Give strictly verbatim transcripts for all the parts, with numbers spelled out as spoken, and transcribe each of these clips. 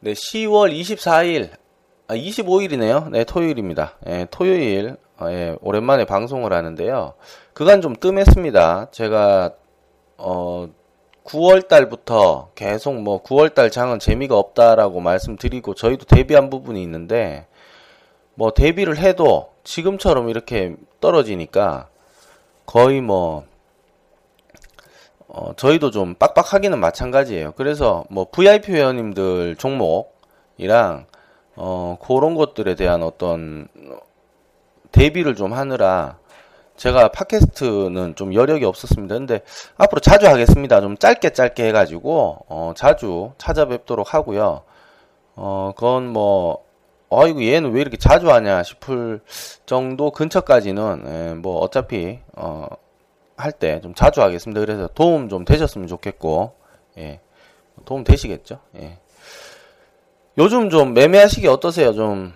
네, 시월 이십사일, 아, 이십오일이네요. 네, 토요일입니다. 예, 토요일, 아, 예, 오랜만에 방송을 하는데요. 그간 좀 뜸했습니다. 제가, 어, 구월달부터 계속 뭐, 구월달 장은 재미가 없다라고 말씀드리고, 저희도 대비한 부분이 있는데, 뭐, 대비를 해도 지금처럼 이렇게 떨어지니까, 거의 뭐, 어, 저희도 좀 빡빡하기는 마찬가지예요. 그래서 뭐 브이아이피 회원님들 종목이랑 어, 그런 것들에 대한 어떤 대비를 좀 하느라 제가 팟캐스트는 좀 여력이 없었습니다. 근데 앞으로 자주 하겠습니다. 좀 짧게 짧게 해가지고 어, 자주 찾아뵙도록 하고요. 어, 그건 뭐 아이고 얘는 왜 이렇게 자주 하냐 싶을 정도 근처까지는 예, 뭐 어차피 어. 할 때 좀 자주 하겠습니다. 그래서 도움 좀 되셨으면 좋겠고, 예. 도움 되시겠죠? 예. 요즘 좀 매매하시기 어떠세요? 좀,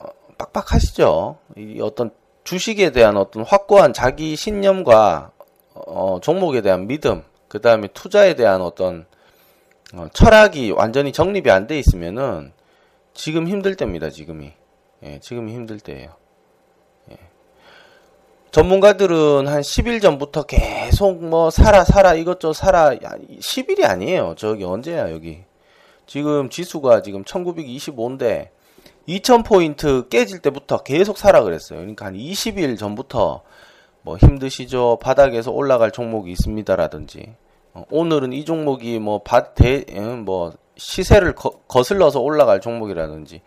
어, 빡빡하시죠? 이 어떤 주식에 대한 어떤 확고한 자기 신념과, 어, 종목에 대한 믿음, 그 다음에 투자에 대한 어떤, 어, 철학이 완전히 정립이 안 돼 있으면은, 지금 힘들 때입니다, 지금이. 예, 지금이 힘들 때예요. 전문가들은 한 십 일 전부터 계속 뭐 사라 사라 이것저것 사라. 십 일이 아니에요. 저기 언제야 여기. 지금 지수가 지금 천구백이십오인데 이천 포인트 깨질 때부터 계속 사라 그랬어요. 그러니까 한 이십 일 전부터 뭐 힘드시죠. 바닥에서 올라갈 종목이 있습니다라든지. 오늘은 이 종목이 뭐 바, 대, 뭐 시세를 거, 거슬러서 올라갈 종목이라든지.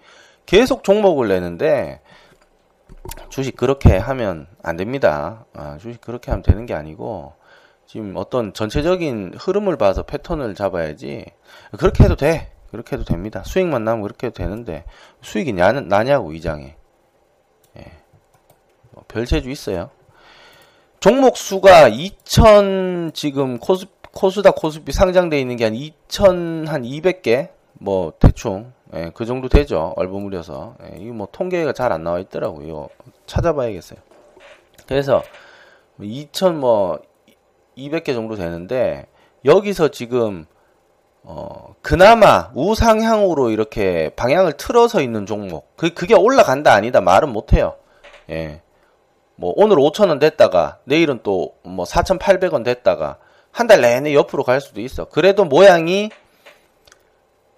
계속 종목을 내는데 주식 그렇게 하면 안 됩니다. 아, 주식 그렇게 하면 되는 게 아니고, 지금 어떤 전체적인 흐름을 봐서 패턴을 잡아야지, 그렇게 해도 돼. 그렇게 해도 됩니다. 수익만 나면 그렇게 해도 되는데, 수익이 나, 나냐고, 이 장에. 예. 뭐 별채주 있어요. 종목 수가 이천, 지금 코스, 코스닥 코스피 상장되어 있는 게 한 이천, 한 이백 개? 뭐, 대충. 예, 그 정도 되죠. 얼버무려서. 예, 이거 뭐 통계가 잘 안 나와 있더라고요. 찾아봐야겠어요. 그래서 이천 뭐 이백 개 정도 되는데 여기서 지금 어 그나마 우상향으로 이렇게 방향을 틀어서 있는 종목. 그 그게 올라간다 아니다 말은 못 해요. 예. 뭐 오늘 오천 원 됐다가 내일은 또 뭐 사천팔백 원 됐다가 한 달 내내 옆으로 갈 수도 있어. 그래도 모양이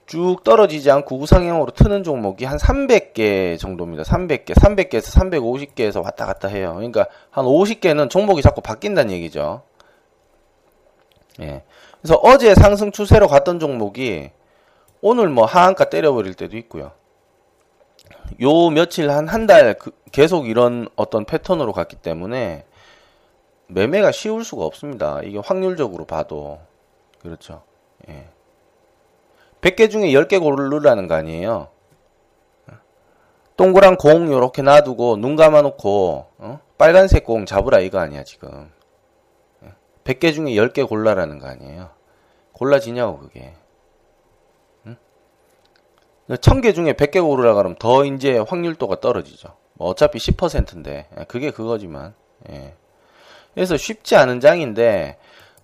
쭉 떨어지지 않고 우상향으로 트는 종목이 한 삼백 개 정도입니다. 삼백 개, 삼백 개에서 삼백오십 개에서 왔다 갔다 해요. 그러니까 한 오십 개는 종목이 자꾸 바뀐다는 얘기죠. 예. 그래서 어제 상승 추세로 갔던 종목이 오늘 뭐 하한가 때려버릴 때도 있고요. 요 며칠 한 한 달 그 계속 이런 어떤 패턴으로 갔기 때문에 매매가 쉬울 수가 없습니다. 이게 확률적으로 봐도. 그렇죠. 예. 백 개 중에 열 개 고르라는 거 아니에요. 동그란 공 요렇게 놔두고 눈 감아놓고 어? 빨간색 공 잡으라 이거 아니야 지금. 백 개 중에 열 개 골라라는 거 아니에요. 골라지냐고 그게. 응? 천 개 중에 백 개 고르라 그러면 더 이제 확률도가 떨어지죠. 뭐 어차피 십 퍼센트인데 그게 그거지만. 예. 그래서 쉽지 않은 장인데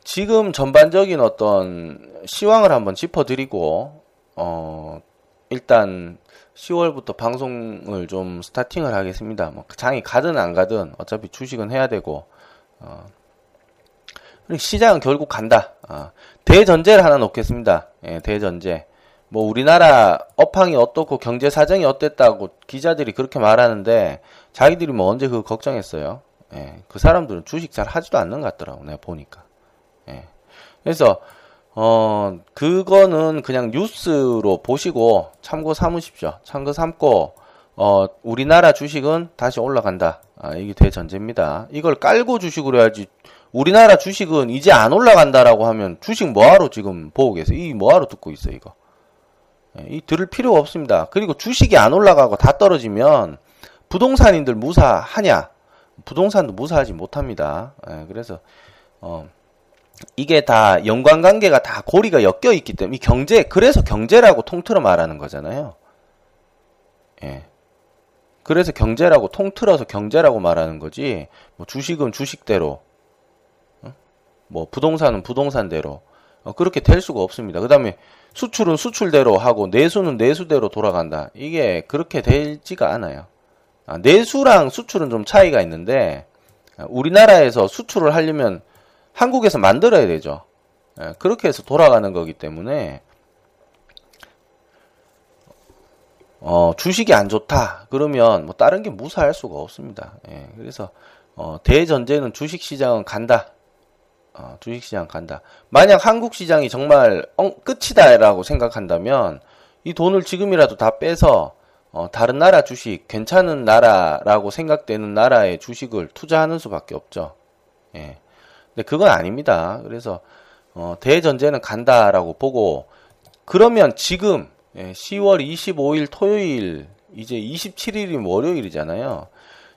지금 전반적인 어떤 시황을 한번 짚어드리고, 어, 일단 시월부터 방송을 좀 스타팅을 하겠습니다. 뭐, 장이 가든 안 가든 어차피 주식은 해야 되고, 어, 시장은 결국 간다. 아, 대전제를 하나 놓겠습니다. 예, 대전제. 뭐, 우리나라 업황이 어떻고 경제 사정이 어땠다고 기자들이 그렇게 말하는데, 자기들이 뭐 언제 그거 걱정했어요. 예, 그 사람들은 주식 잘 하지도 않는 것 같더라고, 내가 보니까. 예. 그래서, 어, 그거는 그냥 뉴스로 보시고 참고 삼으십시오. 참고 삼고, 어, 우리나라 주식은 다시 올라간다. 아, 이게 대전제입니다. 이걸 깔고 주식으로 해야지, 우리나라 주식은 이제 안 올라간다라고 하면 주식 뭐하러 지금 보고 계세요? 이 뭐하러 듣고 있어요, 이거? 예, 이 들을 필요가 없습니다. 그리고 주식이 안 올라가고 다 떨어지면 부동산인들 무사하냐? 부동산도 무사하지 못합니다. 예, 그래서, 어, 이게 다 연관관계가 다 고리가 엮여 있기 때문에, 이 경제, 그래서 경제라고 통틀어 말하는 거잖아요. 예. 그래서 경제라고 통틀어서 경제라고 말하는 거지, 뭐 주식은 주식대로, 어? 뭐 부동산은 부동산대로, 어, 그렇게 될 수가 없습니다. 그 다음에 수출은 수출대로 하고, 내수는 내수대로 돌아간다. 이게 그렇게 되지가 않아요. 아, 내수랑 수출은 좀 차이가 있는데, 우리나라에서 수출을 하려면 한국에서 만들어야 되죠. 예, 그렇게 해서 돌아가는 거기 때문에, 어, 주식이 안 좋다. 그러면 뭐 다른 게 무사할 수가 없습니다. 예, 그래서, 어, 대전제는 주식시장은 간다. 어, 주식시장 간다. 만약 한국 시장이 정말 엉, 끝이다라고 생각한다면, 이 돈을 지금이라도 다 빼서, 어, 다른 나라 주식, 괜찮은 나라라고 생각되는 나라의 주식을 투자하는 수밖에 없죠. 예. 근데 그건 아닙니다. 그래서, 어, 대전제는 간다라고 보고, 그러면 지금, 예, 시월 이십오일 토요일, 이제 이십칠일이 월요일이잖아요.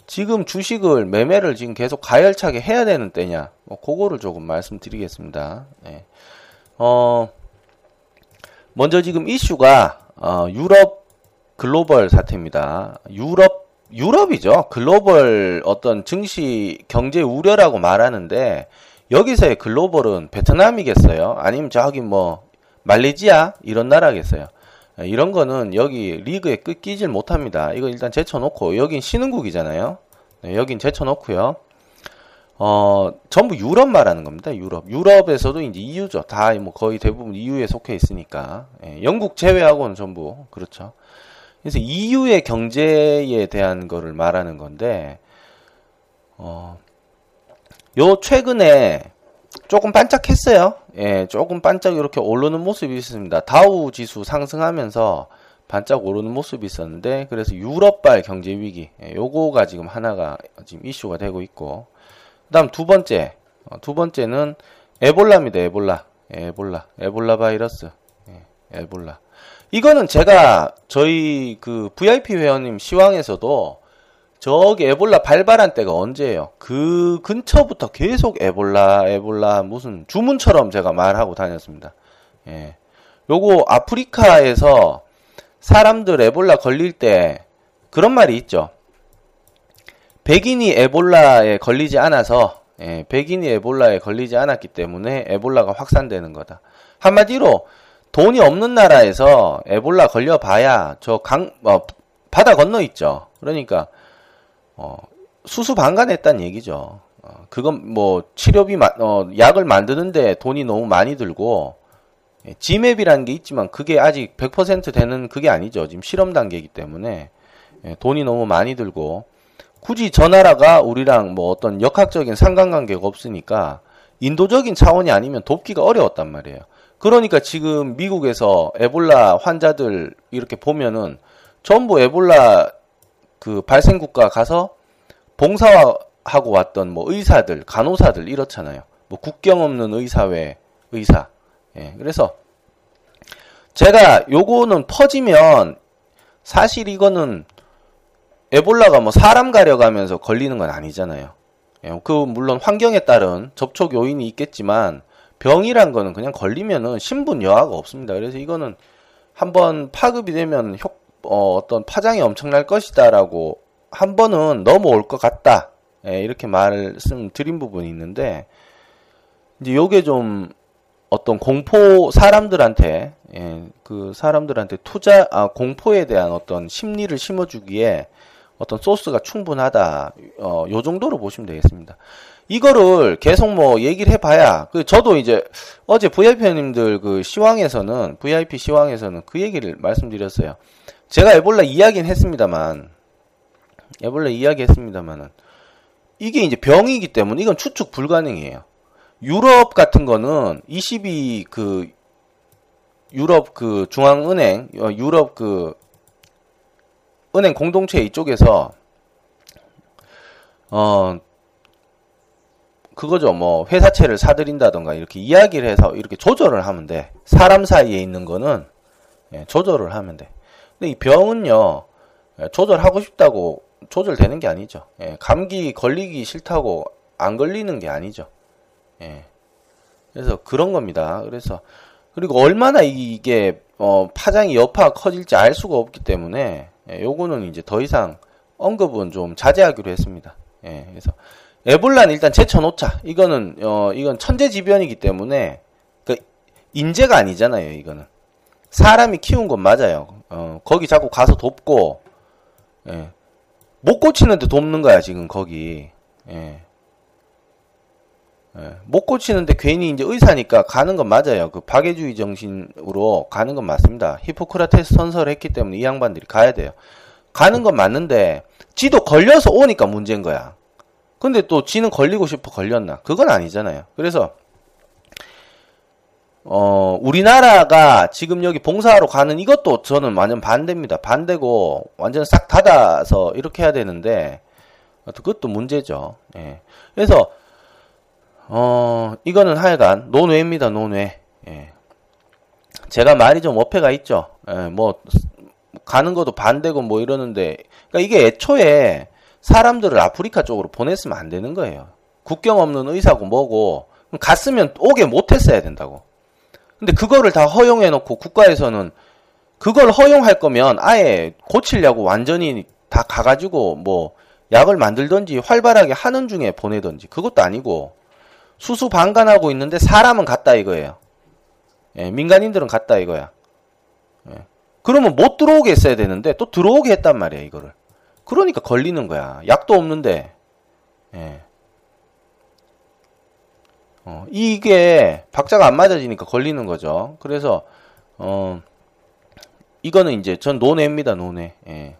지금 주식을, 매매를 지금 계속 가열차게 해야 되는 때냐. 뭐, 그거를 조금 말씀드리겠습니다. 예. 어, 먼저 지금 이슈가, 어, 유럽, 글로벌 사태입니다. 유럽, 유럽이죠. 글로벌 어떤 증시 경제 우려라고 말하는데, 여기서의 글로벌은 베트남이겠어요? 아니면 저기 뭐, 말레이시아? 이런 나라겠어요? 이런 거는 여기 리그에 끼질 못합니다. 이거 일단 제쳐놓고, 여긴 신흥국이잖아요? 네, 여긴 제쳐놓고요. 어, 전부 유럽 말하는 겁니다. 유럽. 유럽에서도 이제 이유죠. 다 뭐 거의 대부분 이유에 속해 있으니까. 예, 영국 제외하고는 전부, 그렇죠. 그래서 이유의 경제에 대한 거를 말하는 건데, 어, 요 최근에 조금 반짝했어요. 예, 조금 반짝 이렇게 오르는 모습이 있습니다. 다우 지수 상승하면서 반짝 오르는 모습이 있었는데, 그래서 유럽발 경제 위기, 예, 요거가 지금 하나가 지금 이슈가 되고 있고, 그 다음 두 번째, 어, 두 번째는 에볼라입니다. 에볼라, 예, 에볼라, 에볼라 바이러스, 예, 에볼라. 이거는 제가 저희 그 브이아이피 회원님 시황에서도 저기 에볼라 발발한 때가 언제예요? 그 근처부터 계속 에볼라 에볼라 무슨 주문처럼 제가 말하고 다녔습니다. 예. 요거 아프리카에서 사람들 에볼라 걸릴 때 그런 말이 있죠. 백인이 에볼라에 걸리지 않아서, 예, 백인이 에볼라에 걸리지 않았기 때문에 에볼라가 확산되는 거다. 한마디로 돈이 없는 나라에서 에볼라 걸려봐야 저 강, 어, 바다 건너 있죠. 그러니까, 어, 수수방관했단 얘기죠. 어, 그건 뭐, 치료비, 마, 어, 약을 만드는데 돈이 너무 많이 들고, 예, 지맵이라는 게 있지만 그게 아직 백 퍼센트 되는 그게 아니죠. 지금 실험 단계이기 때문에, 예, 돈이 너무 많이 들고, 굳이 저 나라가 우리랑 뭐 어떤 역학적인 상관관계가 없으니까, 인도적인 차원이 아니면 돕기가 어려웠단 말이에요. 그러니까 지금 미국에서 에볼라 환자들 이렇게 보면은 전부 에볼라 그 발생국가 가서 봉사하고 왔던 뭐 의사들, 간호사들 이렇잖아요. 뭐 국경 없는 의사회, 의사. 예, 그래서 제가 요거는 퍼지면 사실 이거는 에볼라가 뭐 사람 가려가면서 걸리는 건 아니잖아요. 예, 그 물론 환경에 따른 접촉 요인이 있겠지만 병이란 거는 그냥 걸리면은 신분 여하가 없습니다. 그래서 이거는 한번 파급이 되면 효, 어, 어떤 파장이 엄청날 것이다라고 한 번은 넘어올 것 같다. 예, 이렇게 말씀드린 부분이 있는데, 이제 요게 좀 어떤 공포 사람들한테, 예, 그 사람들한테 투자, 아, 공포에 대한 어떤 심리를 심어주기에 어떤 소스가 충분하다. 어, 요 정도로 보시면 되겠습니다. 이거를 계속 뭐 얘기를 해봐야, 그, 저도 이제 어제 브이아이피님들 그 시황에서는, 브이아이피 시황에서는 그 얘기를 말씀드렸어요. 제가 에볼라 이야기는 했습니다만, 에볼라 이야기 했습니다만은, 이게 이제 병이기 때문에 이건 추측 불가능이에요. 유럽 같은 거는 이십이 그 유럽 그 중앙은행, 유럽 그 은행 공동체 이쪽에서 어 그거죠. 뭐 회사채를 사들인다던가 이렇게 이야기를 해서 이렇게 조절을 하면 돼. 사람 사이에 있는 거는 예, 조절을 하면 돼. 근데 이 병은요. 예, 조절하고 싶다고 조절되는 게 아니죠. 예, 감기 걸리기 싫다고 안 걸리는 게 아니죠. 예. 그래서 그런 겁니다. 그래서 그리고 얼마나 이게 어, 파장이 여파가 커질지 알 수가 없기 때문에 예, 요거는 이제 더 이상 언급은 좀 자제하기로 했습니다. 예. 그래서 에볼라는 일단 제쳐놓자. 이거는 어 이건 천재지변이기 때문에 그 인재가 아니잖아요. 이거는 사람이 키운 건 맞아요. 어 거기 자꾸 가서 돕고 예. 못 고치는데 돕는 거야 지금 거기. 예. 예. 못 고치는데 괜히 이제 의사니까 가는 건 맞아요. 그 박애주의 정신으로 가는 건 맞습니다. 히포크라테스 선서를 했기 때문에 이 양반들이 가야 돼요. 가는 건 맞는데 지도 걸려서 오니까 문제인 거야. 근데 또 지는 걸리고 싶어 걸렸나? 그건 아니잖아요. 그래서 어 우리나라가 지금 여기 봉사하러 가는 이것도 저는 완전 반대입니다. 반대고 완전 싹 닫아서 이렇게 해야 되는데 그것도 문제죠. 예. 그래서 어 이거는 하여간 논외입니다. 논외. 예. 제가 말이 좀 어폐가 있죠. 예, 뭐 가는 것도 반대고 뭐 이러는데 그러니까 이게 애초에 사람들을 아프리카 쪽으로 보냈으면 안 되는 거예요. 국경 없는 의사고 뭐고 갔으면 오게 못했어야 된다고. 근데 그거를 다 허용해놓고 국가에서는 그걸 허용할 거면 아예 고치려고 완전히 다 가가지고 뭐 약을 만들든지 활발하게 하는 중에 보내든지 그것도 아니고 수수방관하고 있는데 사람은 갔다 이거예요. 예, 민간인들은 갔다 이거야. 예. 그러면 못 들어오게 했어야 되는데 또 들어오게 했단 말이야 이거를. 그러니까 걸리는 거야. 약도 없는데. 예. 어, 이게 박자가 안 맞아지니까 걸리는 거죠. 그래서 어 이거는 이제 전 논외입니다. 논외. 예.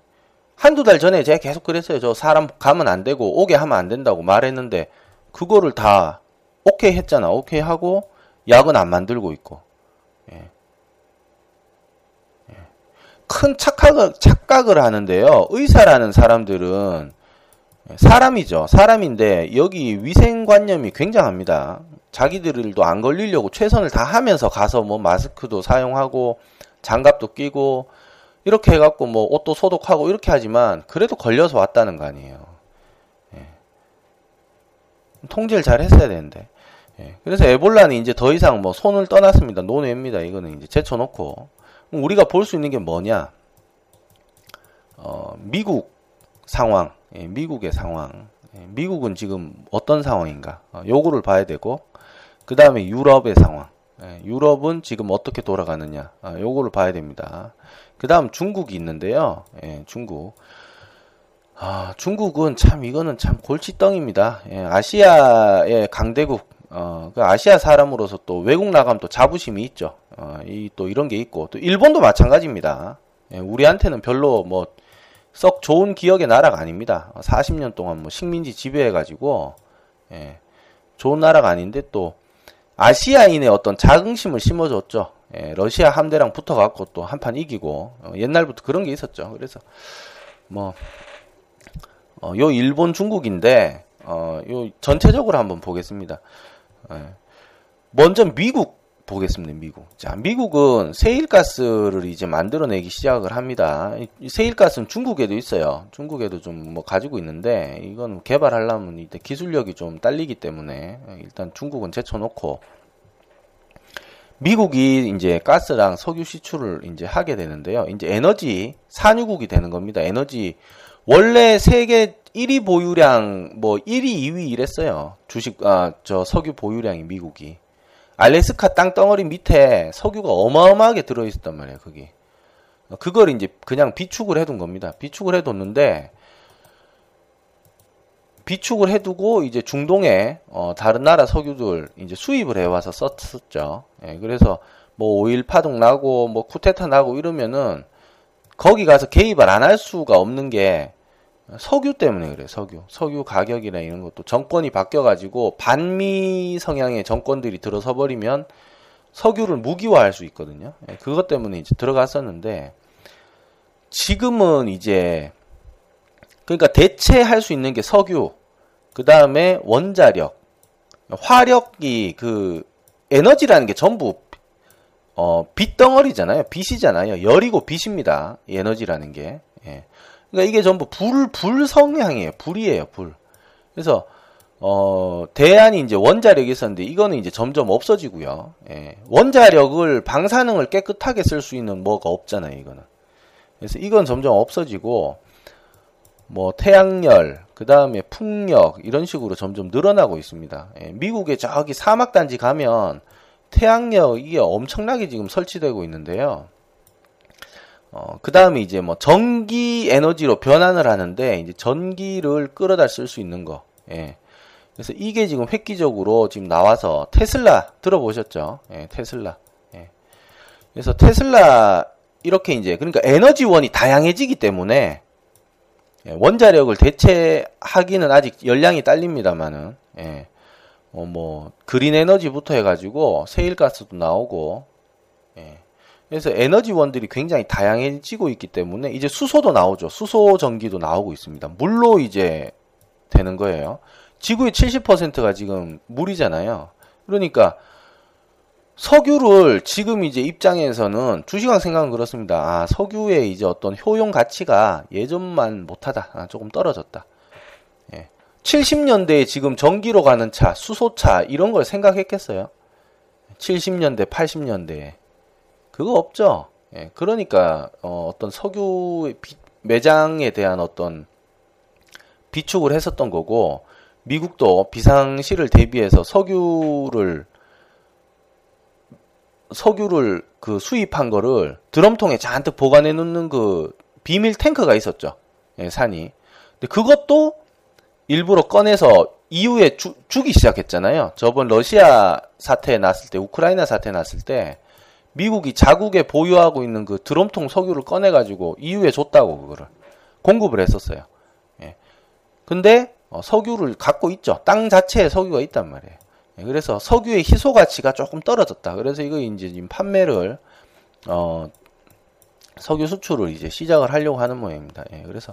한두 달 전에 제가 계속 그랬어요. 저 사람 가면 안 되고 오게 하면 안 된다고 말했는데 그거를 다 오케이 했잖아. 오케이 하고 약은 안 만들고 있고. 예. 큰 착각을, 착각을 하는데요. 의사라는 사람들은 사람이죠. 사람인데 여기 위생관념이 굉장합니다. 자기들도 안 걸리려고 최선을 다하면서 가서 뭐 마스크도 사용하고 장갑도 끼고 이렇게 해갖고 뭐 옷도 소독하고 이렇게 하지만 그래도 걸려서 왔다는 거 아니에요. 예. 통제를 잘 했어야 되는데. 예. 그래서 에볼라는 이제 더 이상 뭐 손을 떠났습니다. 논외입니다. 이거는 이제 제쳐놓고. 우리가 볼 수 있는 게 뭐냐? 어, 미국 상황, 예, 미국의 상황. 예, 미국은 지금 어떤 상황인가? 어, 요거를 봐야 되고, 그 다음에 유럽의 상황. 예, 유럽은 지금 어떻게 돌아가느냐? 아, 요거를 봐야 됩니다. 그 다음 중국이 있는데요. 예, 중국. 아, 중국은 참, 이거는 참 골칫덩입니다. 예, 아시아의 강대국. 어, 그 아시아 사람으로서 또 외국 나가면 또 자부심이 있죠. 어, 이, 또 이런 게 있고, 또 일본도 마찬가지입니다. 예, 우리한테는 별로 뭐, 썩 좋은 기억의 나라가 아닙니다. 사십 년 동안 뭐 식민지 지배해가지고, 예, 좋은 나라가 아닌데 또, 아시아인의 어떤 자긍심을 심어줬죠. 예, 러시아 함대랑 붙어갖고 또 한판 이기고, 어, 옛날부터 그런 게 있었죠. 그래서, 뭐, 어, 요 일본 중국인데, 어, 요 전체적으로 한번 보겠습니다. 예. 먼저 미국 보겠습니다. 미국. 자, 미국은 세일가스를 이제 만들어내기 시작을 합니다. 이 세일가스는 중국에도 있어요. 중국에도 좀 뭐 가지고 있는데 이건 개발하려면 이때 기술력이 좀 딸리기 때문에 일단 중국은 제쳐놓고 미국이 이제 가스랑 석유 시출을 이제 하게 되는데요. 이제 에너지 산유국이 되는 겁니다. 에너지 원래 세계 일 위 보유량 뭐 일 위, 이 위 이랬어요. 주식 아 저 석유 보유량이 미국이. 알래스카 땅덩어리 밑에 석유가 어마어마하게 들어있었단 말이에요, 그게. 그걸 이제 그냥 비축을 해둔 겁니다. 비축을 해뒀는데, 비축을 해두고, 이제 중동에, 어, 다른 나라 석유들 이제 수입을 해와서 썼었죠. 예, 그래서 뭐 오일 파동 나고, 뭐 쿠데타 나고 이러면은, 거기 가서 개입을 안 할 수가 없는 게, 석유 때문에 그래요. 석유. 석유 가격이나 이런 것도 정권이 바뀌어가지고 반미 성향의 정권들이 들어서 버리면 석유를 무기화할 수 있거든요. 그것 때문에 이제 들어갔었는데 지금은 이제 그러니까 대체할 수 있는 게 석유, 그 다음에 원자력, 화력이 그 에너지라는 게 전부 어, 빛덩어리잖아요. 빛이잖아요. 열이고 빛입니다. 이 에너지라는 게. 예. 그러니까 이게 전부 불, 불 성향이에요. 불이에요, 불. 그래서, 어, 대안이 이제 원자력이 있었는데, 이거는 이제 점점 없어지고요. 예. 원자력을, 방사능을 깨끗하게 쓸 수 있는 뭐가 없잖아요, 이거는. 그래서 이건 점점 없어지고, 뭐, 태양열, 그 다음에 풍력, 이런 식으로 점점 늘어나고 있습니다. 예. 미국의 저기 사막단지 가면, 태양력, 이게 엄청나게 지금 설치되고 있는데요. 어, 그 다음에 이제 뭐 전기 에너지로 변환을 하는데, 이제 전기를 끌어다 쓸 수 있는 거. 예. 그래서 이게 지금 획기적으로 지금 나와서, 테슬라, 들어보셨죠? 예, 테슬라. 예. 그래서 테슬라, 이렇게 이제, 그러니까 에너지원이 다양해지기 때문에, 예, 원자력을 대체하기는 아직 열량이 딸립니다만은, 예. 어, 뭐, 그린 에너지부터 해가지고, 세일가스도 나오고, 예. 그래서 에너지원들이 굉장히 다양해지고 있기 때문에, 이제 수소도 나오죠. 수소 전기도 나오고 있습니다. 물로 이제 되는 거예요. 지구의 칠십 퍼센트가 지금 물이잖아요. 그러니까, 석유를 지금 이제 입장에서는, 주식왕 생각은 그렇습니다. 아, 석유의 이제 어떤 효용 가치가 예전만 못하다. 아, 조금 떨어졌다. 예. 칠십 년대에 지금 전기로 가는 차, 수소차 이런 걸 생각했겠어요? 칠십 년대, 팔십 년대에. 그거 없죠? 예, 그러니까 어, 어떤 석유 매장에 대한 어떤 비축을 했었던 거고, 미국도 비상시를 대비해서 석유를 석유를 그 수입한 거를 드럼통에 잔뜩 보관해 놓는 그 비밀 탱크가 있었죠. 예, 산이. 근데 그것도 일부러 꺼내서 이유에 주, 주기 시작했잖아요. 저번 러시아 사태 났을 때, 우크라이나 사태 났을 때, 미국이 자국에 보유하고 있는 그 드럼통 석유를 꺼내가지고 이유에 줬다고 그거를 공급을 했었어요. 예. 근데 어, 석유를 갖고 있죠. 땅 자체에 석유가 있단 말이에요. 예. 그래서 석유의 희소 가치가 조금 떨어졌다. 그래서 이거 이제 지금 판매를 어, 석유 수출을 이제 시작을 하려고 하는 모양입니다. 예. 그래서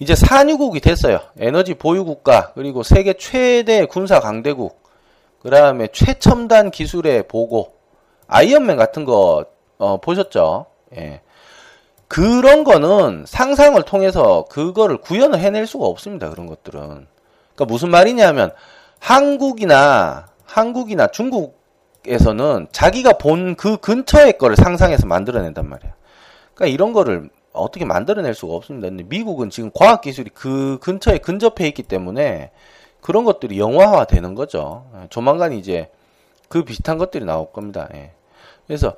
이제 산유국이 됐어요. 에너지 보유국가, 그리고 세계 최대 군사 강대국, 그 다음에 최첨단 기술의 보고, 아이언맨 같은 거 어, 보셨죠? 예. 그런 거는 상상을 통해서 그거를 구현을 해낼 수가 없습니다. 그런 것들은. 그러니까 무슨 말이냐면 한국이나 한국이나 중국에서는 자기가 본 그 근처의 거를 상상해서 만들어낸단 말이야. 그러니까 이런 거를 어떻게 만들어낼 수가 없습니다. 근데 미국은 지금 과학기술이 그 근처에 근접해 있기 때문에 그런 것들이 영화화 되는 거죠. 조만간 이제 그 비슷한 것들이 나올 겁니다. 예. 그래서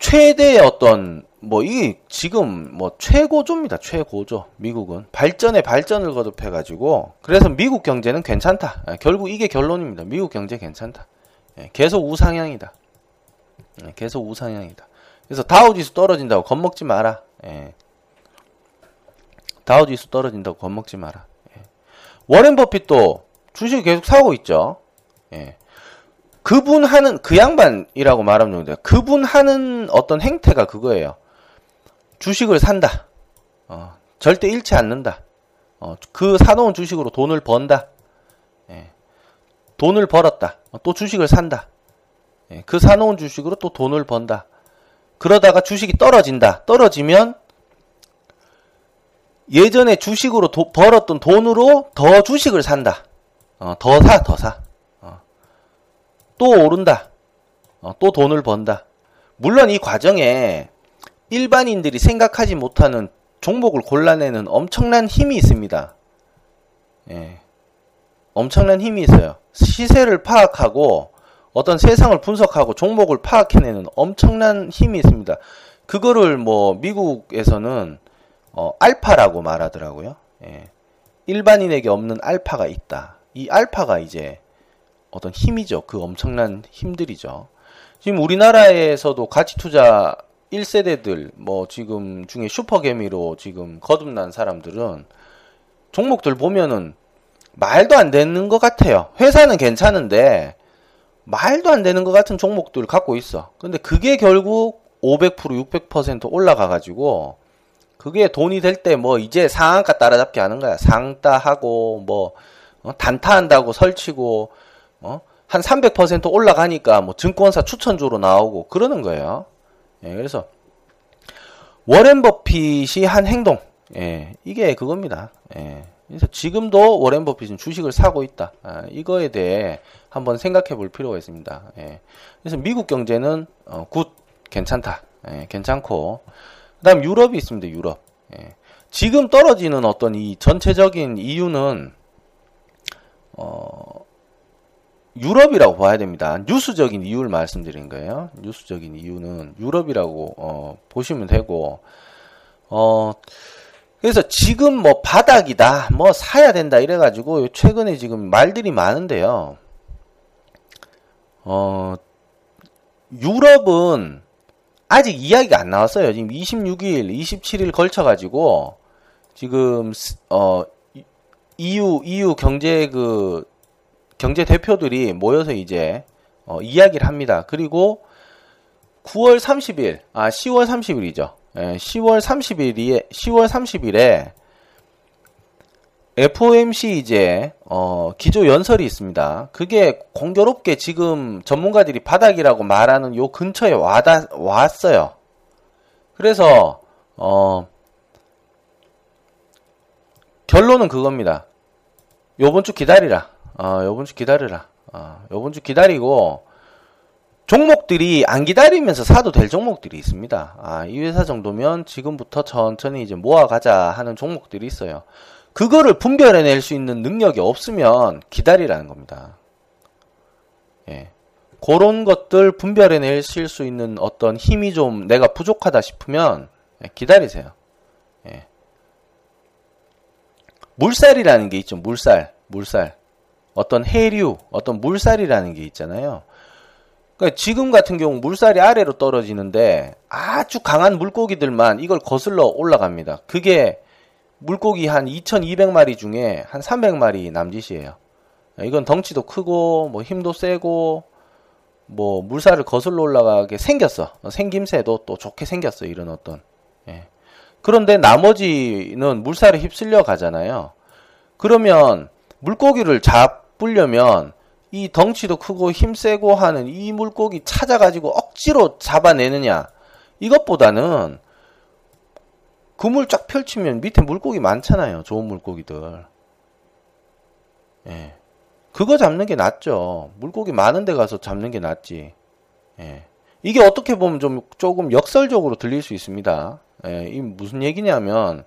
최대의 어떤 뭐 이게 지금 뭐 최고조입니다. 최고조. 미국은 발전에 발전을 거듭해 가지고, 그래서 미국 경제는 괜찮다. 예. 결국 이게 결론입니다. 미국 경제 괜찮다. 예. 계속 우상향이다. 예. 계속 우상향이다. 그래서 다우지수 떨어진다고 겁먹지 마라. 예. 다우지수 떨어진다고 겁먹지 마라. 예. 워렌 버핏도 주식을 계속 사고 있죠. 예. 그분 하는, 그 양반이라고 말하면 좋은데, 그분 하는 어떤 행태가 그거예요. 주식을 산다. 어, 절대 잃지 않는다. 어, 그 사놓은 주식으로 돈을 번다. 예. 돈을 벌었다. 어, 또 주식을 산다. 예. 그 사놓은 주식으로 또 돈을 번다. 그러다가 주식이 떨어진다. 떨어지면 예전에 주식으로 도, 벌었던 돈으로 더 주식을 산다. 어, 더 사, 더 사. 어. 또 오른다. 어, 또 돈을 번다. 물론 이 과정에 일반인들이 생각하지 못하는 종목을 골라내는 엄청난 힘이 있습니다. 예. 엄청난 힘이 있어요. 시세를 파악하고 어떤 세상을 분석하고 종목을 파악해내는 엄청난 힘이 있습니다. 그거를 뭐 미국에서는 어, 알파라고 말하더라고요. 예. 일반인에게 없는 알파가 있다. 이 알파가 이제 어떤 힘이죠. 그 엄청난 힘들이죠. 지금 우리나라에서도 가치투자 일 세대들 뭐 지금 중에 슈퍼개미로 지금 거듭난 사람들은 종목들 보면은 말도 안 되는 것 같아요. 회사는 괜찮은데 말도 안 되는 것 같은 종목들 갖고 있어. 근데 그게 결국 오백 퍼센트, 육백 퍼센트 올라가가지고 그게 돈이 될 때 뭐 이제 상한가 따라잡게 하는 거야. 상따하고 뭐 어? 단타한다고 설치고 어? 한 삼백 퍼센트 올라가니까 뭐 증권사 추천주로 나오고 그러는 거예요. 예, 그래서 워렌 버핏이 한 행동, 예, 이게 그겁니다. 예, 그래서 지금도 워렌 버핏은 주식을 사고 있다. 아, 이거에 대해 한번 생각해 볼 필요가 있습니다. 예, 그래서 미국 경제는 어, 굿, 괜찮다. 예, 괜찮고 그 다음 유럽이 있습니다. 유럽. 예, 지금 떨어지는 어떤 이 전체적인 이유는 어, 유럽이라고 봐야 됩니다. 뉴스적인 이유를 말씀드린 거예요. 뉴스적인 이유는 유럽이라고 어, 보시면 되고, 어, 그래서 지금 뭐 바닥이다, 뭐 사야 된다 이래가지고 최근에 지금 말들이 많은데요. 어, 유럽은 아직 이야기가 안 나왔어요. 지금 이십육 일, 이십칠 일 걸쳐가지고 지금 어, 이유, 이유 경제 그 경제 대표들이 모여서 이제 어, 이야기를 합니다. 그리고 구월 삼십일, 아 시월 삼십일이죠. 예, 시월 삼십일에 시월 삼십일에 에프오엠씨 이제 어, 기조 연설이 있습니다. 그게 공교롭게 지금 전문가들이 바닥이라고 말하는 요 근처에 와다, 왔어요. 그래서 어, 결론은 그겁니다. 요번 주 기다리라. 어, 요번 주 기다리라. 어, 요번 주 기다리고, 종목들이 안 기다리면서 사도 될 종목들이 있습니다. 아, 이 회사 정도면 지금부터 천천히 이제 모아가자 하는 종목들이 있어요. 그거를 분별해낼 수 있는 능력이 없으면 기다리라는 겁니다. 예. 그런 것들 분별해낼 수 있는 어떤 힘이 좀 내가 부족하다 싶으면 기다리세요. 예. 물살이라는 게 있죠. 물살. 물살. 어떤 해류, 어떤 물살이라는 게 있잖아요. 그러니까 지금 같은 경우 물살이 아래로 떨어지는데 아주 강한 물고기들만 이걸 거슬러 올라갑니다. 그게 물고기 한 이천이백 마리 중에 한 삼백 마리 남짓이에요. 이건 덩치도 크고 뭐 힘도 세고 뭐 물살을 거슬러 올라가게 생겼어. 생김새도 또 좋게 생겼어. 이런 어떤. 예. 그런데 나머지는 물살에 휩쓸려 가잖아요. 그러면 물고기를 잡으려면 이 덩치도 크고 힘세고 하는 이 물고기 찾아가지고 억지로 잡아내느냐, 이것보다는 그물 쫙 펼치면 밑에 물고기 많잖아요. 좋은 물고기들. 예. 그거 잡는 게 낫죠. 물고기 많은 데 가서 잡는 게 낫지. 예. 이게 어떻게 보면 좀 조금 역설적으로 들릴 수 있습니다. 예. 이 무슨 얘기냐면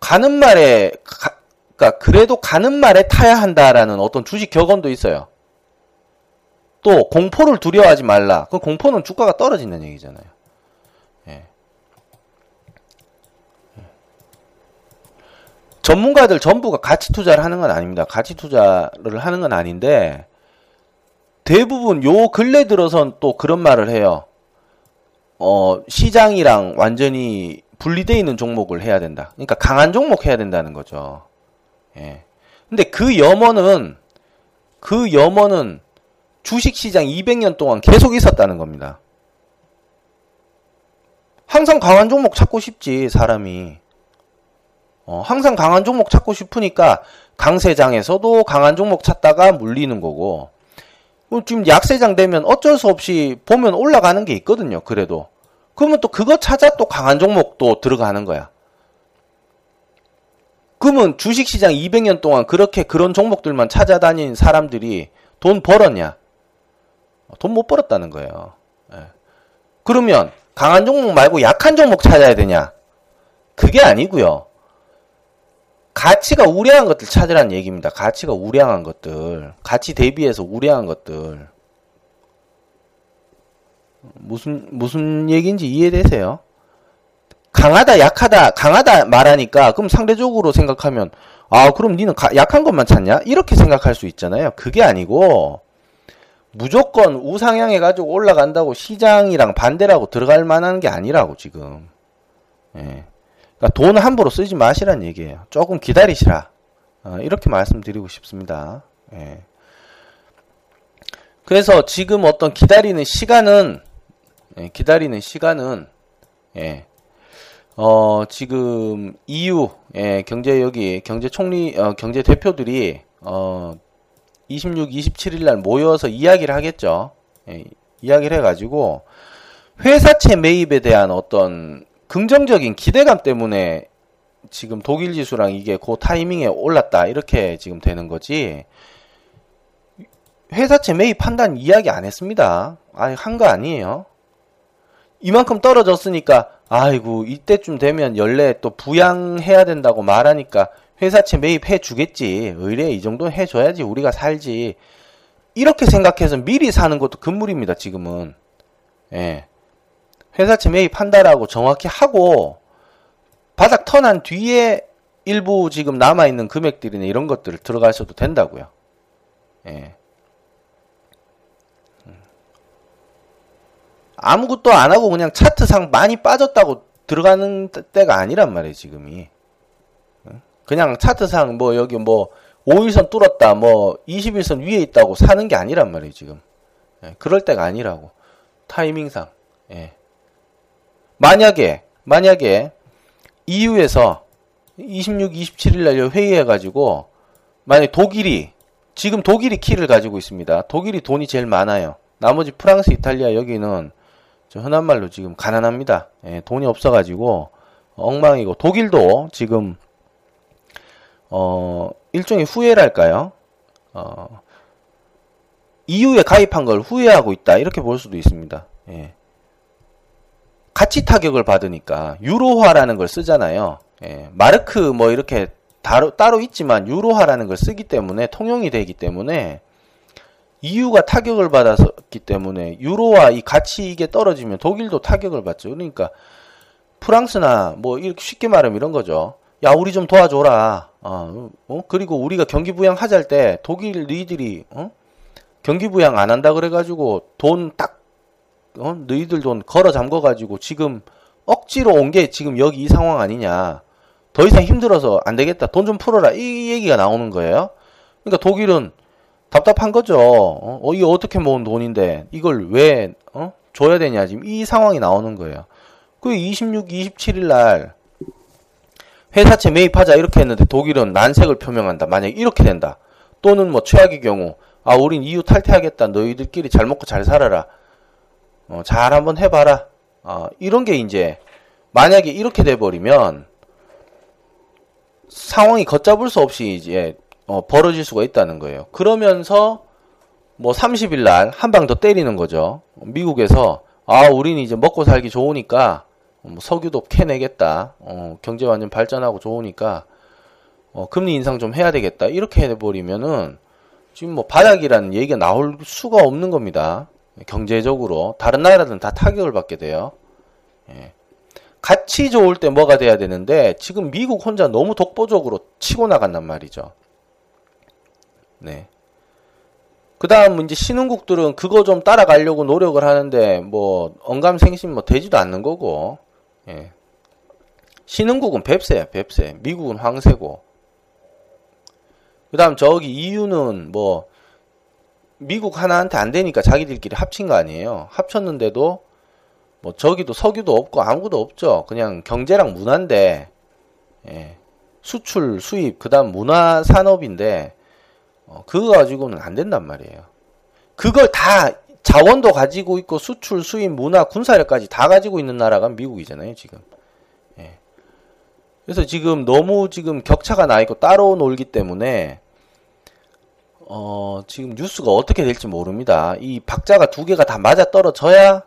가는 말에 가, 그러니까 그래도 가는 말에 타야 한다라는 어떤 주식 격언도 있어요. 또 공포를 두려워하지 말라. 그 공포는 주가가 떨어진다는 얘기잖아요. 예. 전문가들 전부가 가치 투자를 하는 건 아닙니다. 가치 투자를 하는 건 아닌데 대부분 요 근래 들어선 또 그런 말을 해요. 어, 시장이랑 완전히 분리되어 있는 종목을 해야 된다. 그러니까 강한 종목 해야 된다는 거죠. 예. 근데 그 염원은, 그 염원은 주식시장 이백 년 동안 계속 있었다는 겁니다. 항상 강한 종목 찾고 싶지, 사람이. 어, 항상 강한 종목 찾고 싶으니까 강세장에서도 강한 종목 찾다가 물리는 거고, 지금 약세장 되면 어쩔 수 없이 보면 올라가는 게 있거든요, 그래도. 그러면 또 그거 찾아 또 강한 종목도 들어가는 거야. 그러면 주식시장 이백 년 동안 그렇게 그런 종목들만 찾아다닌 사람들이 돈 벌었냐? 돈 못 벌었다는 거예요. 예. 그러면 강한 종목 말고 약한 종목 찾아야 되냐? 그게 아니고요. 가치가 우량한 것들 찾으라는 얘기입니다. 가치가 우량한 것들. 가치 대비해서 우량한 것들. 무슨 무슨 얘기인지 이해되세요? 강하다, 약하다, 강하다 말하니까 그럼 상대적으로 생각하면 아, 그럼 니는 가, 약한 것만 찾냐? 이렇게 생각할 수 있잖아요. 그게 아니고 무조건 우상향해가지고 올라간다고 시장이랑 반대라고 들어갈 만한 게 아니라고, 지금. 예. 그러니까 돈 함부로 쓰지 마시란 얘기예요. 조금 기다리시라. 어, 이렇게 말씀드리고 싶습니다. 예. 그래서 지금 어떤 기다리는 시간은, 예, 기다리는 시간은, 예, 어, 지금 이유, 예, 경제 여기, 경제 총리, 어, 경제 대표들이, 어, 이십육, 이십칠일 날 모여서 이야기를 하겠죠. 예, 이야기를 해가지고, 회사채 매입에 대한 어떤 긍정적인 기대감 때문에 지금 독일 지수랑 이게 그 타이밍에 올랐다. 이렇게 지금 되는 거지. 회사채 매입 판단 이야기 안 했습니다. 아니, 한 거 아니에요. 이만큼 떨어졌으니까, 아이고, 이때쯤 되면 연례 또 부양해야 된다고 말하니까 회사채 매입해 주겠지. 의뢰 이 정도 해줘야지 우리가 살지. 이렇게 생각해서 미리 사는 것도 금물입니다, 지금은. 예. 회사채 매입한다라고 정확히 하고, 바닥 턴한 뒤에 일부 지금 남아있는 금액들이나 이런 것들을 들어가셔도 된다고요. 예. 아무것도 안 하고 그냥 차트상 많이 빠졌다고 들어가는 때가 아니란 말이에요, 지금이. 그냥 차트상 뭐 여기 뭐 오일선 뚫었다, 뭐 이십일선 위에 있다고 사는 게 아니란 말이에요, 지금. 예, 그럴 때가 아니라고. 타이밍상. 예. 만약에, 만약에 이유에서 이십육, 이십칠일 날 회의해가지고, 만약에 독일이, 지금 독일이 키를 가지고 있습니다. 독일이 돈이 제일 많아요. 나머지 프랑스, 이탈리아 여기는 저 흔한 말로 지금 가난합니다. 예, 돈이 없어가지고 엉망이고, 독일도 지금 어 일종의 후회랄까요? 어 이유에 가입한 걸 후회하고 있다, 이렇게 볼 수도 있습니다. 예. 가치 타격을 받으니까 유로화라는 걸 쓰잖아요. 예. 마르크 뭐 이렇게 따로, 따로 있지만 유로화라는 걸 쓰기 때문에 통용이 되기 때문에 이유가 타격을 받았기 때문에 유로와 이 가치 이게 떨어지면 독일도 타격을 받죠. 그러니까 프랑스나 뭐 이렇게 쉽게 말하면 이런 거죠. 야, 우리 좀 도와줘라. 어, 어? 그리고 우리가 경기 부양하자 할 때 독일 너희들이 어? 경기 부양 안 한다 그래가지고 돈 딱 어? 너희들 돈 걸어 잠궈가지고 지금 억지로 온 게 지금 여기 이 상황 아니냐. 더 이상 힘들어서 안 되겠다. 돈 좀 풀어라. 이 얘기가 나오는 거예요. 그러니까 독일은 답답한 거죠. 어, 이거 어떻게 모은 돈인데, 이걸 왜, 어, 줘야 되냐, 지금 이 상황이 나오는 거예요. 그 이십육, 이십칠일 날, 회사채 매입하자, 이렇게 했는데, 독일은 난색을 표명한다. 만약에 이렇게 된다. 또는 뭐, 최악의 경우, 아, 우린 이유 탈퇴하겠다. 너희들끼리 잘 먹고 잘 살아라. 어, 잘 한번 해봐라. 어, 이런 게 이제, 만약에 이렇게 돼버리면, 상황이 걷잡을 수 없이 이제, 어, 벌어질 수가 있다는 거예요. 그러면서 뭐 삼십일 날 한 방 더 때리는 거죠. 미국에서 아, 우린 이제 먹고 살기 좋으니까 뭐 석유도 캐내겠다. 어, 경제 완전 발전하고 좋으니까 어, 금리 인상 좀 해야 되겠다. 이렇게 해버리면은 지금 뭐 바닥이라는 얘기가 나올 수가 없는 겁니다. 경제적으로 다른 나라들은 다 타격을 받게 돼요. 예. 같이 좋을 때 뭐가 돼야 되는데 지금 미국 혼자 너무 독보적으로 치고 나간단 말이죠. 네. 그 다음, 이제, 신흥국들은 그거 좀 따라가려고 노력을 하는데, 뭐, 언감생심 뭐, 되지도 않는 거고, 예. 신흥국은 뱁새야, 뱁새. 미국은 황새고. 그 다음, 저기, 이유는 뭐, 미국 하나한테 안 되니까 자기들끼리 합친 거 아니에요. 합쳤는데도, 뭐, 저기도 석유도 없고, 아무것도 없죠. 그냥 경제랑 문화인데, 예. 수출, 수입, 그 다음 문화 산업인데, 그거 가지고는 안 된단 말이에요. 그걸 다 자원도 가지고 있고 수출, 수입, 문화, 군사력까지 다 가지고 있는 나라가 미국이잖아요, 지금. 예. 그래서 지금 너무 지금 격차가 나 있고 따로 놀기 때문에 어, 지금 뉴스가 어떻게 될지 모릅니다. 이 박자가 두 개가 다 맞아 떨어져야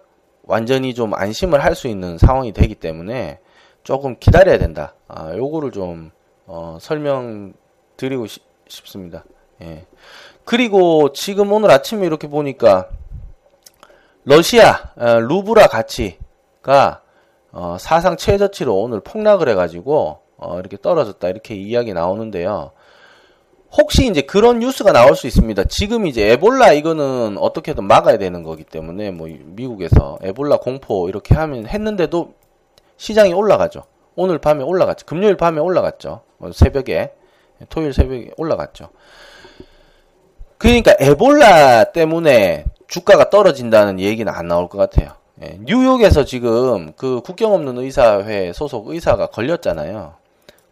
완전히 좀 안심을 할 수 있는 상황이 되기 때문에 조금 기다려야 된다. 아, 요거를 좀 어, 설명드리고 시, 싶습니다. 예. 그리고 지금 오늘 아침에 이렇게 보니까 러시아 어, 루브라 가치가 어, 사상 최저치로 오늘 폭락을 해가지고 어, 이렇게 떨어졌다, 이렇게 이야기 나오는데요. 혹시 이제 그런 뉴스가 나올 수 있습니다. 지금 이제 에볼라 이거는 어떻게든 막아야 되는 거기 때문에 뭐 미국에서 에볼라 공포 이렇게 하면 했는데도 시장이 올라가죠. 오늘 밤에 올라갔죠. 금요일 밤에 올라갔죠. 새벽에, 토요일 새벽에 올라갔죠. 그러니까 에볼라 때문에 주가가 떨어진다는 얘기는 안 나올 것 같아요. 예, 뉴욕에서 지금 그 국경 없는 의사회 소속 의사가 걸렸잖아요.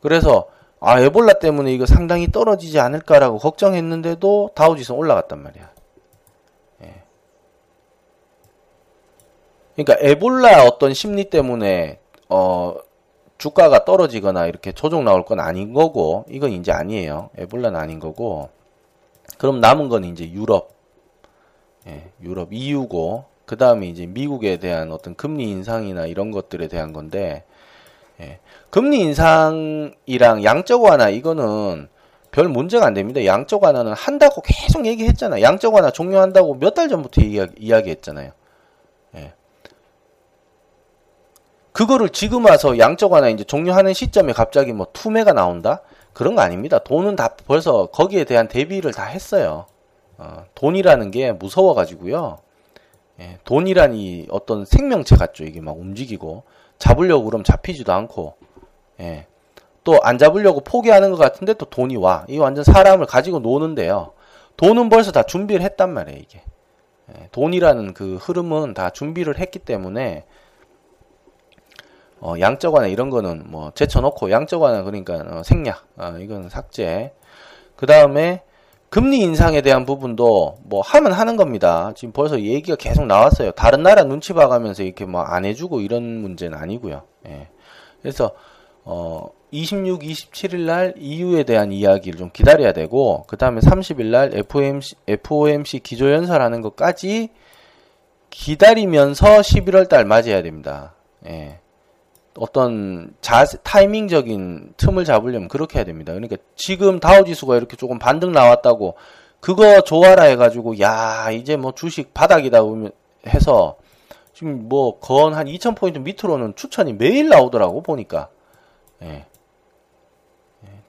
그래서 아 에볼라 때문에 이거 상당히 떨어지지 않을까라고 걱정했는데도 다우지수 올라갔단 말이야. 예. 그러니까 에볼라 어떤 심리 때문에 어 주가가 떨어지거나 이렇게 조정 나올 건 아닌 거고, 이건 이제 아니에요. 에볼라는 아닌 거고, 그럼 남은 건 이제 유럽, 예, 유럽 이유고, 그 다음에 이제 미국에 대한 어떤 금리 인상이나 이런 것들에 대한 건데, 예. 금리 인상이랑 양적 완화 이거는 별 문제가 안 됩니다. 양적 완화는 한다고 계속 얘기했잖아요. 양적 완화 종료한다고 몇 달 전부터 이야기, 이야기했잖아요. 예. 그거를 지금 와서 양적 완화 이제 종료하는 시점에 갑자기 뭐 투매가 나온다? 그런 거 아닙니다. 돈은 다 벌써 거기에 대한 대비를 다 했어요. 어, 돈이라는 게 무서워가지고요. 예, 돈이란 이 어떤 생명체 같죠. 이게 막 움직이고 잡으려고 그럼 잡히지도 않고, 예, 또 안 잡으려고 포기하는 것 같은데 또 돈이 와. 이 완전 사람을 가지고 노는데요. 돈은 벌써 다 준비를 했단 말이에요. 이게 예, 돈이라는 그 흐름은 다 준비를 했기 때문에 어, 양적 완화 이런 거는 뭐 제쳐놓고, 양적 완화 그러니까 어, 생략, 어, 이건 삭제. 그 다음에 금리 인상에 대한 부분도 뭐 하면 하는 겁니다. 지금 벌써 얘기가 계속 나왔어요. 다른 나라 눈치 봐가면서 이렇게 뭐 안 해주고 이런 문제는 아니고요. 예. 그래서 어 이십육, 이십칠일 날 이유에 대한 이야기를 좀 기다려야 되고, 그 다음에 삼십일 날 에프오엠씨, 에프오엠씨 기조연설하는 것까지 기다리면서 십일월 달 맞이해야 됩니다. 예. 어떤 자세, 타이밍적인 틈을 잡으려면 그렇게 해야 됩니다. 그러니까 지금 다우지수가 이렇게 조금 반등 나왔다고 그거 좋아라 해가지고 야 이제 뭐 주식 바닥이다 해서 지금 뭐 건 한 이천 포인트 밑으로는 추천이 매일 나오더라고 보니까. 예.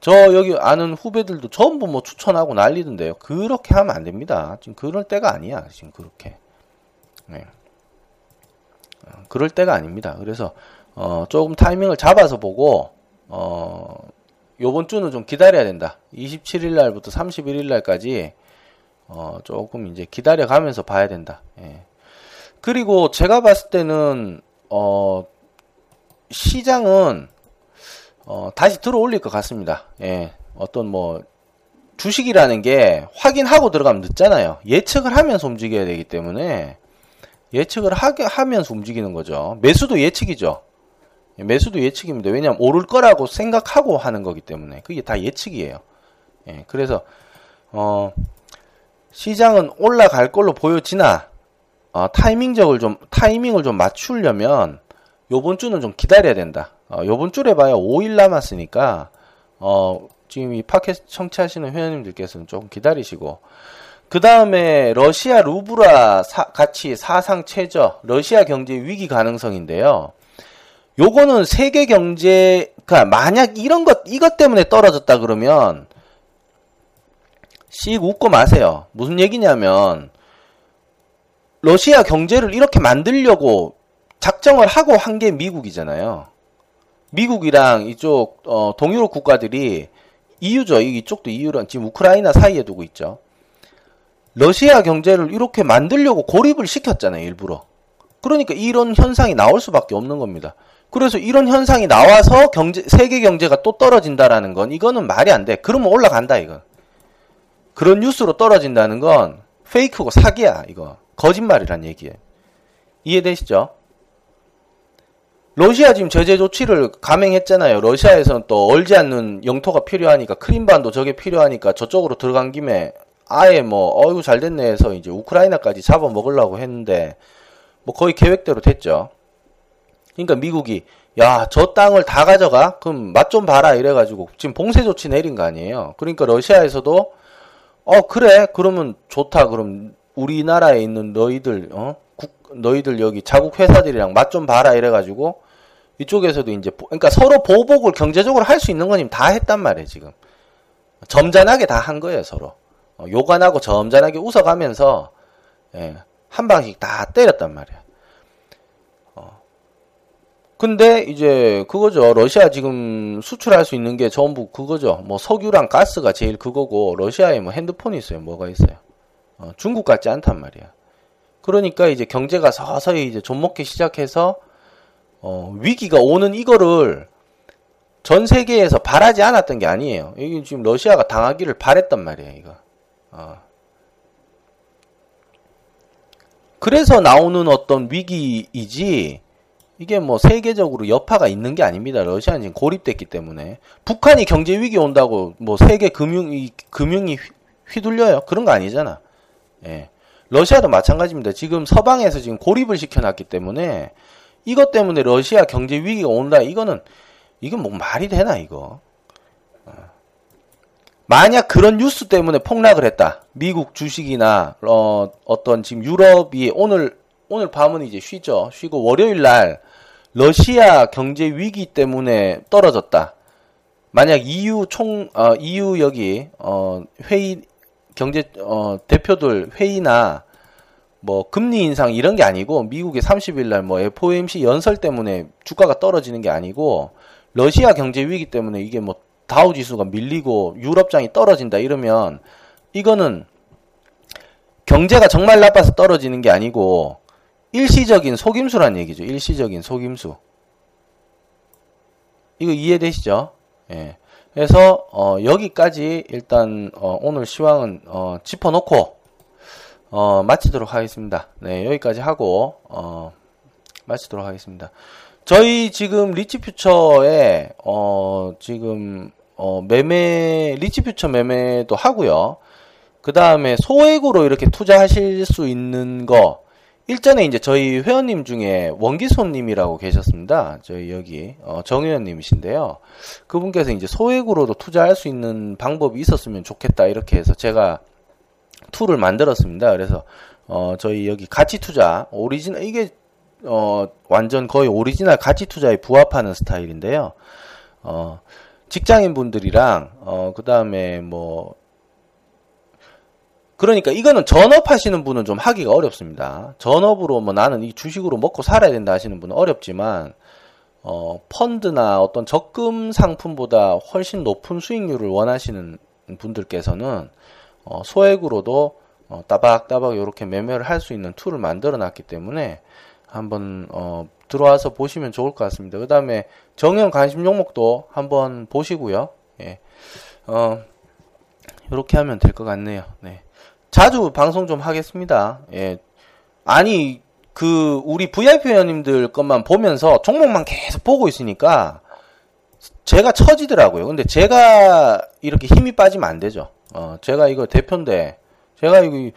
저 여기 아는 후배들도 전부 뭐 추천하고 난리던데요. 그렇게 하면 안 됩니다. 지금 그럴 때가 아니야. 지금 그렇게. 예. 그럴 때가 아닙니다. 그래서 어, 조금 타이밍을 잡아서 보고, 어, 요번 주는 좀 기다려야 된다. 이십칠일 날부터 삼십일일 날까지, 어, 조금 이제 기다려가면서 봐야 된다. 예. 그리고 제가 봤을 때는, 어, 시장은, 어, 다시 들어 올릴 것 같습니다. 예. 어떤 뭐, 주식이라는 게 확인하고 들어가면 늦잖아요. 예측을 하면서 움직여야 되기 때문에, 예측을 하게 하면서 움직이는 거죠. 매수도 예측이죠. 매수도 예측입니다. 왜냐하면 오를 거라고 생각하고 하는 거기 때문에 그게 다 예측이에요. 예, 그래서 어, 시장은 올라갈 걸로 보여지나 어, 타이밍적을 좀 타이밍을 좀 맞추려면 요번 주는 좀 기다려야 된다. 어, 요번 주에 봐야 오일 남았으니까 어, 지금 이 팟캐스트 청취하시는 회원님들께서는 조금 기다리시고, 그 다음에 러시아 루브라 사, 같이 사상 최저, 러시아 경제 위기 가능성인데요. 요거는 세계 경제가 만약 이런 것, 이것 때문에 떨어졌다 그러면, 씩 웃고 마세요. 무슨 얘기냐면, 러시아 경제를 이렇게 만들려고 작정을 하고 한 게 미국이잖아요. 미국이랑 이쪽, 어, 동유럽 국가들이 이유죠. 이쪽도 이유랑 지금 우크라이나 사이에 두고 있죠. 러시아 경제를 이렇게 만들려고 고립을 시켰잖아요, 일부러. 그러니까 이런 현상이 나올 수밖에 없는 겁니다. 그래서 이런 현상이 나와서 경제, 세계 경제가 또 떨어진다라는 건 이거는 말이 안 돼. 그러면 올라간다, 이건. 그런 뉴스로 떨어진다는 건 페이크고 사기야, 이거. 거짓말이란 얘기예요. 이해되시죠? 러시아 지금 제재 조치를 감행했잖아요. 러시아에서는 또 얼지 않는 영토가 필요하니까, 크림반도 저게 필요하니까 저쪽으로 들어간 김에 아예 뭐 어이구 잘 됐네 해서 이제 우크라이나까지 잡아먹으려고 했는데 뭐 거의 계획대로 됐죠. 그러니까 미국이 야, 저 땅을 다 가져가? 그럼 맛 좀 봐라 이래가지고 지금 봉쇄 조치 내린 거 아니에요. 그러니까 러시아에서도 어 그래 그러면 좋다, 그럼 우리나라에 있는 너희들 어 국, 너희들 여기 자국 회사들이랑 맛 좀 봐라 이래가지고 이쪽에서도 이제 그러니까 서로 보복을 경제적으로 할 수 있는 거니 다 했단 말이에요 지금. 점잖하게 다 한 거예요, 서로. 어, 욕 안 하고 점잖하게 웃어가면서, 예, 한 방씩 다 때렸단 말이야. 어. 근데 이제 그거죠. 러시아 지금 수출할 수 있는 게 전부 그거죠. 뭐 석유랑 가스가 제일 그거고, 러시아에 뭐 핸드폰이 있어요. 뭐가 있어요. 어, 중국 같지 않단 말이야. 그러니까 이제 경제가 서서히 이제 존먹기 시작해서, 어, 위기가 오는 이거를 전 세계에서 바라지 않았던 게 아니에요. 이게 지금 러시아가 당하기를 바랬단 말이에요, 이거. 어. 그래서 나오는 어떤 위기이지, 이게 뭐 세계적으로 여파가 있는 게 아닙니다. 러시아는 지금 고립됐기 때문에. 북한이 경제 위기 온다고 뭐 세계 금융이, 금융이 휘둘려요? 그런 거 아니잖아. 예. 러시아도 마찬가지입니다. 지금 서방에서 지금 고립을 시켜놨기 때문에, 이것 때문에 러시아 경제 위기가 온다, 이거는, 이건 뭐 말이 되나, 이거. 만약 그런 뉴스 때문에 폭락을 했다. 미국 주식이나, 어, 어떤 지금 유럽이 오늘, 오늘 밤은 이제 쉬죠. 쉬고 월요일 날, 러시아 경제 위기 때문에 떨어졌다. 만약 이유 총, 어, 이유 여기, 어, 회의, 경제, 어, 대표들 회의나, 뭐, 금리 인상 이런 게 아니고, 미국의 삼십일 날 뭐, 에프 오 엠 씨 연설 때문에 주가가 떨어지는 게 아니고, 러시아 경제 위기 때문에 이게 뭐, 다우 지수가 밀리고, 유럽장이 떨어진다 이러면, 이거는, 경제가 정말 나빠서 떨어지는 게 아니고, 일시적인 속임수란 얘기죠. 일시적인 속임수. 이거 이해되시죠? 예. 그래서, 어, 여기까지 일단, 어, 오늘 시황은, 어, 짚어놓고, 어, 마치도록 하겠습니다. 네, 여기까지 하고, 어, 마치도록 하겠습니다. 저희 지금 리치퓨처에, 어, 지금, 어, 매매, 리치퓨처 매매도 하고요. 그 다음에 소액으로 이렇게 투자하실 수 있는 거, 일전에 이제 저희 회원님 중에 원기손님이라고 계셨습니다. 저희 여기, 어, 정회원님이신데요. 그분께서 이제 소액으로도 투자할 수 있는 방법이 있었으면 좋겠다, 이렇게 해서 제가 툴을 만들었습니다. 그래서, 어, 저희 여기 가치투자, 오리지널, 이게, 어, 완전 거의 오리지널 가치투자에 부합하는 스타일인데요. 어, 직장인 분들이랑, 어, 그 다음에 뭐, 그러니까 이거는 전업하시는 분은 좀 하기가 어렵습니다. 전업으로 뭐 나는 이 주식으로 먹고 살아야 된다 하시는 분은 어렵지만, 어, 펀드나 어떤 적금 상품보다 훨씬 높은 수익률을 원하시는 분들께서는, 어, 소액으로도, 어, 따박따박 이렇게 매매를 할 수 있는 툴을 만들어 놨기 때문에 한번, 어, 들어와서 보시면 좋을 것 같습니다. 그 다음에 정형 관심 종목도 한번 보시고요. 예. 어, 요렇게 하면 될 것 같네요. 네. 자주 방송 좀 하겠습니다. 예. 아니, 그, 우리 브이아이피 회원님들 것만 보면서 종목만 계속 보고 있으니까 제가 처지더라고요. 근데 제가 이렇게 힘이 빠지면 안 되죠. 어, 제가 이거 대표인데, 제가 이거,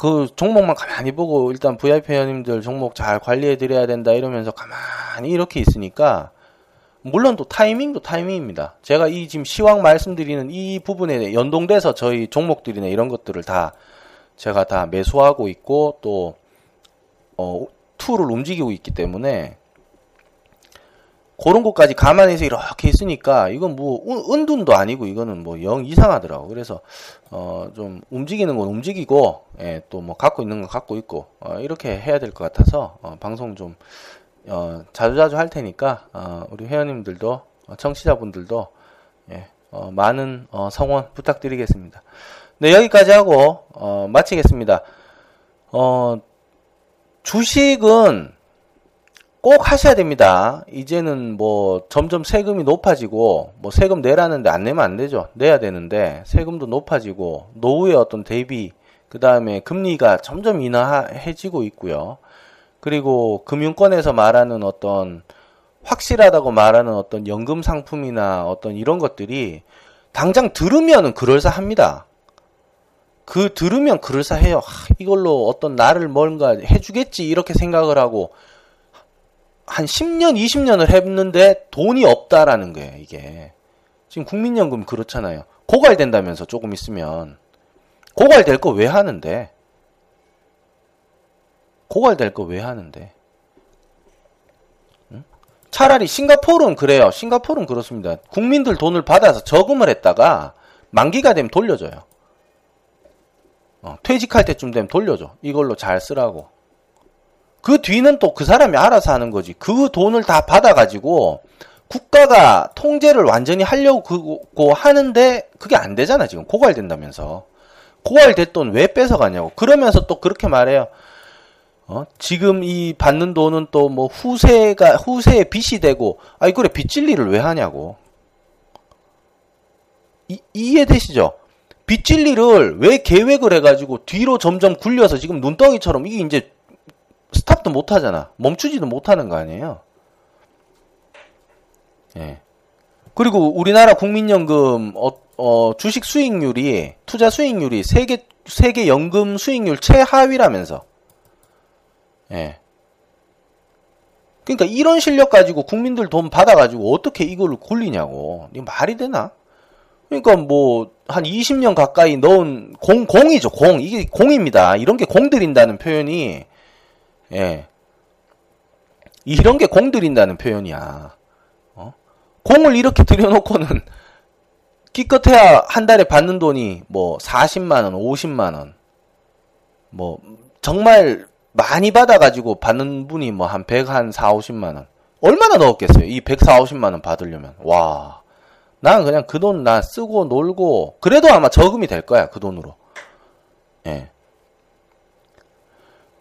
그 종목만 가만히 보고 일단 브이아이피 회원님들 종목 잘 관리해드려야 된다 이러면서 가만히 이렇게 있으니까, 물론 또 타이밍도 타이밍입니다. 제가 이 지금 시황 말씀드리는 이 부분에 연동돼서 저희 종목들이나 이런 것들을 다 제가 다 매수하고 있고, 또, 어, 툴을 움직이고 있기 때문에, 그런 것까지 감안해서 이렇게 있으니까, 이건 뭐, 은둔도 아니고, 이거는 뭐, 영 이상하더라고. 그래서, 어, 좀, 움직이는 건 움직이고, 예, 또 뭐, 갖고 있는 건 갖고 있고, 어, 이렇게 해야 될 것 같아서, 어, 방송 좀, 어, 자주자주 할 테니까, 어, 우리 회원님들도, 어, 청취자분들도, 예, 어, 많은, 어, 성원 부탁드리겠습니다. 네, 여기까지 하고, 어, 마치겠습니다. 어, 주식은, 꼭 하셔야 됩니다. 이제는 뭐 점점 세금이 높아지고, 뭐 세금 내라는데 안 내면 안 되죠. 내야 되는데 세금도 높아지고, 노후의 어떤 대비, 그 다음에 금리가 점점 인하해지고 있고요. 그리고 금융권에서 말하는 어떤 확실하다고 말하는 어떤 연금 상품이나 어떤 이런 것들이 당장 들으면은 그럴싸합니다. 그 들으면 그럴싸해요. 하, 이걸로 어떤 나를 뭔가 해주겠지 이렇게 생각을 하고 한 십 년, 이십 년을 했는데 돈이 없다라는 거예요, 이게. 지금 국민연금 그렇잖아요. 고갈된다면서 조금 있으면. 고갈될 거 왜 하는데? 고갈될 거 왜 하는데? 응? 차라리 싱가포르는 그래요. 싱가포르는 그렇습니다. 국민들 돈을 받아서 저금을 했다가 만기가 되면 돌려줘요. 어, 퇴직할 때쯤 되면 돌려줘. 이걸로 잘 쓰라고. 그 뒤는 또 그 사람이 알아서 하는 거지. 그 돈을 다 받아가지고 국가가 통제를 완전히 하려고 하는데 그게 안 되잖아. 지금 고갈된다면서. 고갈될 돈 왜 뺏어가냐고. 그러면서 또 그렇게 말해요. 어? 지금 이 받는 돈은 또 뭐 후세가, 후세에 빚이 되고, 아이, 그래, 빚 진리를 왜 하냐고. 이, 이해되시죠? 빚 진리를 왜 계획을 해가지고 뒤로 점점 굴려서 지금 눈덩이처럼 이게 이제 스탑도 못 하잖아. 멈추지도 못 하는 거 아니에요? 예. 그리고 우리나라 국민연금, 어, 어, 주식 수익률이, 투자 수익률이 세계, 세계 연금 수익률 최하위라면서. 예. 그러니까 이런 실력 가지고 국민들 돈 받아가지고 어떻게 이걸 굴리냐고. 이거 말이 되나? 그러니까 뭐, 한 이십 년 가까이 넣은 공, 공이죠, 공. 이게 공입니다. 이런 게 공들인다는 표현이, 예. 이런 게 공들인다는 표현이야. 어? 공을 이렇게 들여놓고는 기껏해야 한 달에 받는 돈이 뭐 사십만 원, 오십만 원. 뭐, 정말, 많이 받아가지고 받는 분이 뭐 한 백, 한 사오십만 원. 얼마나 넣었겠어요? 이 백, 사오십만 원 받으려면. 와. 난 그냥 그 돈 나 쓰고 놀고, 그래도 아마 저금이 될 거야, 그 돈으로. 예.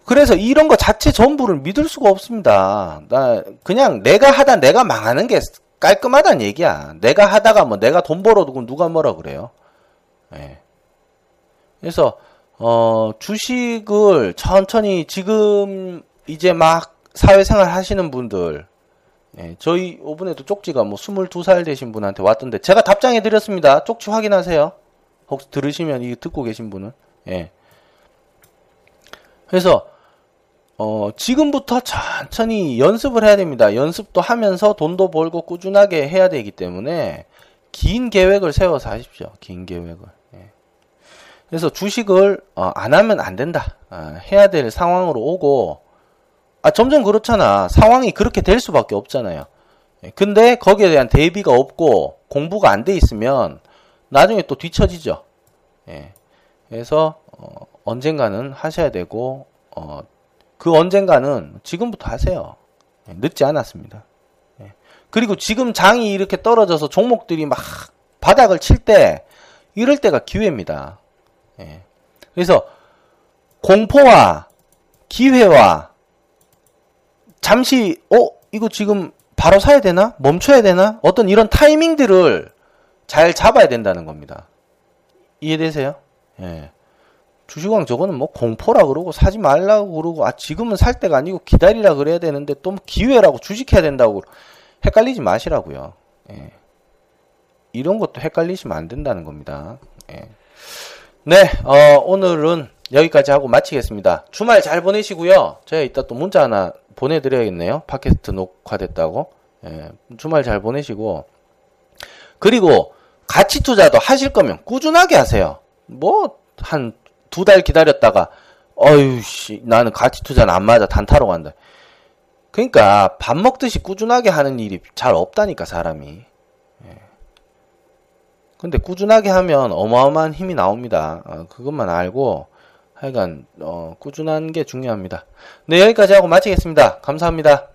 그래서 이런 거 자체 전부를 믿을 수가 없습니다. 나, 그냥 내가 하다 내가 망하는 게 깔끔하단 얘기야. 내가 하다가 뭐 내가 돈 벌어두고 누가 뭐라 그래요. 예. 그래서, 어, 주식을 천천히 지금 이제 막 사회생활 하시는 분들, 예, 저희 오븐에도 쪽지가 뭐 스물두 살 되신 분한테 왔던데 제가 답장해 드렸습니다. 쪽지 확인하세요. 혹시 들으시면 이 듣고 계신 분은. 예. 그래서 어, 지금부터 천천히 연습을 해야 됩니다. 연습도 하면서 돈도 벌고 꾸준하게 해야 되기 때문에 긴 계획을 세워서 하십시오. 긴 계획을. 예. 그래서 주식을 어, 안 하면 안 된다. 어, 해야 될 상황으로 오고, 아 점점 그렇잖아. 상황이 그렇게 될 수밖에 없잖아요. 근데 거기에 대한 대비가 없고 공부가 안 돼 있으면 나중에 또 뒤처지죠. 예. 그래서 어, 언젠가는 하셔야 되고, 어, 그 언젠가는 지금부터 하세요. 예, 늦지 않았습니다. 예. 그리고 지금 장이 이렇게 떨어져서 종목들이 막 바닥을 칠 때, 이럴 때가 기회입니다. 예. 그래서 공포와 기회와 잠시 어? 이거 지금 바로 사야 되나? 멈춰야 되나? 어떤 이런 타이밍들을 잘 잡아야 된다는 겁니다. 이해되세요? 예. 주식왕 저거는 뭐 공포라 그러고 사지 말라고 그러고 아 지금은 살 때가 아니고 기다리라 그래야 되는데 또 기회라고 주식해야 된다고 헷갈리지 마시라고요. 예. 이런 것도 헷갈리시면 안 된다는 겁니다. 예. 네, 어, 오늘은 여기까지 하고 마치겠습니다. 주말 잘 보내시고요. 제가 이따 또 문자 하나 보내드려야겠네요. 팟캐스트 녹화됐다고. 예, 주말 잘 보내시고. 그리고 가치 투자도 하실 거면 꾸준하게 하세요. 뭐, 한 두 달 기다렸다가, 어휴씨, 나는 가치 투자는 안 맞아. 단타로 간다. 그러니까, 밥 먹듯이 꾸준하게 하는 일이 잘 없다니까, 사람이. 근데 꾸준하게 하면 어마어마한 힘이 나옵니다. 아, 그것만 알고 하여간 어, 꾸준한 게 중요합니다. 네, 여기까지 하고 마치겠습니다. 감사합니다.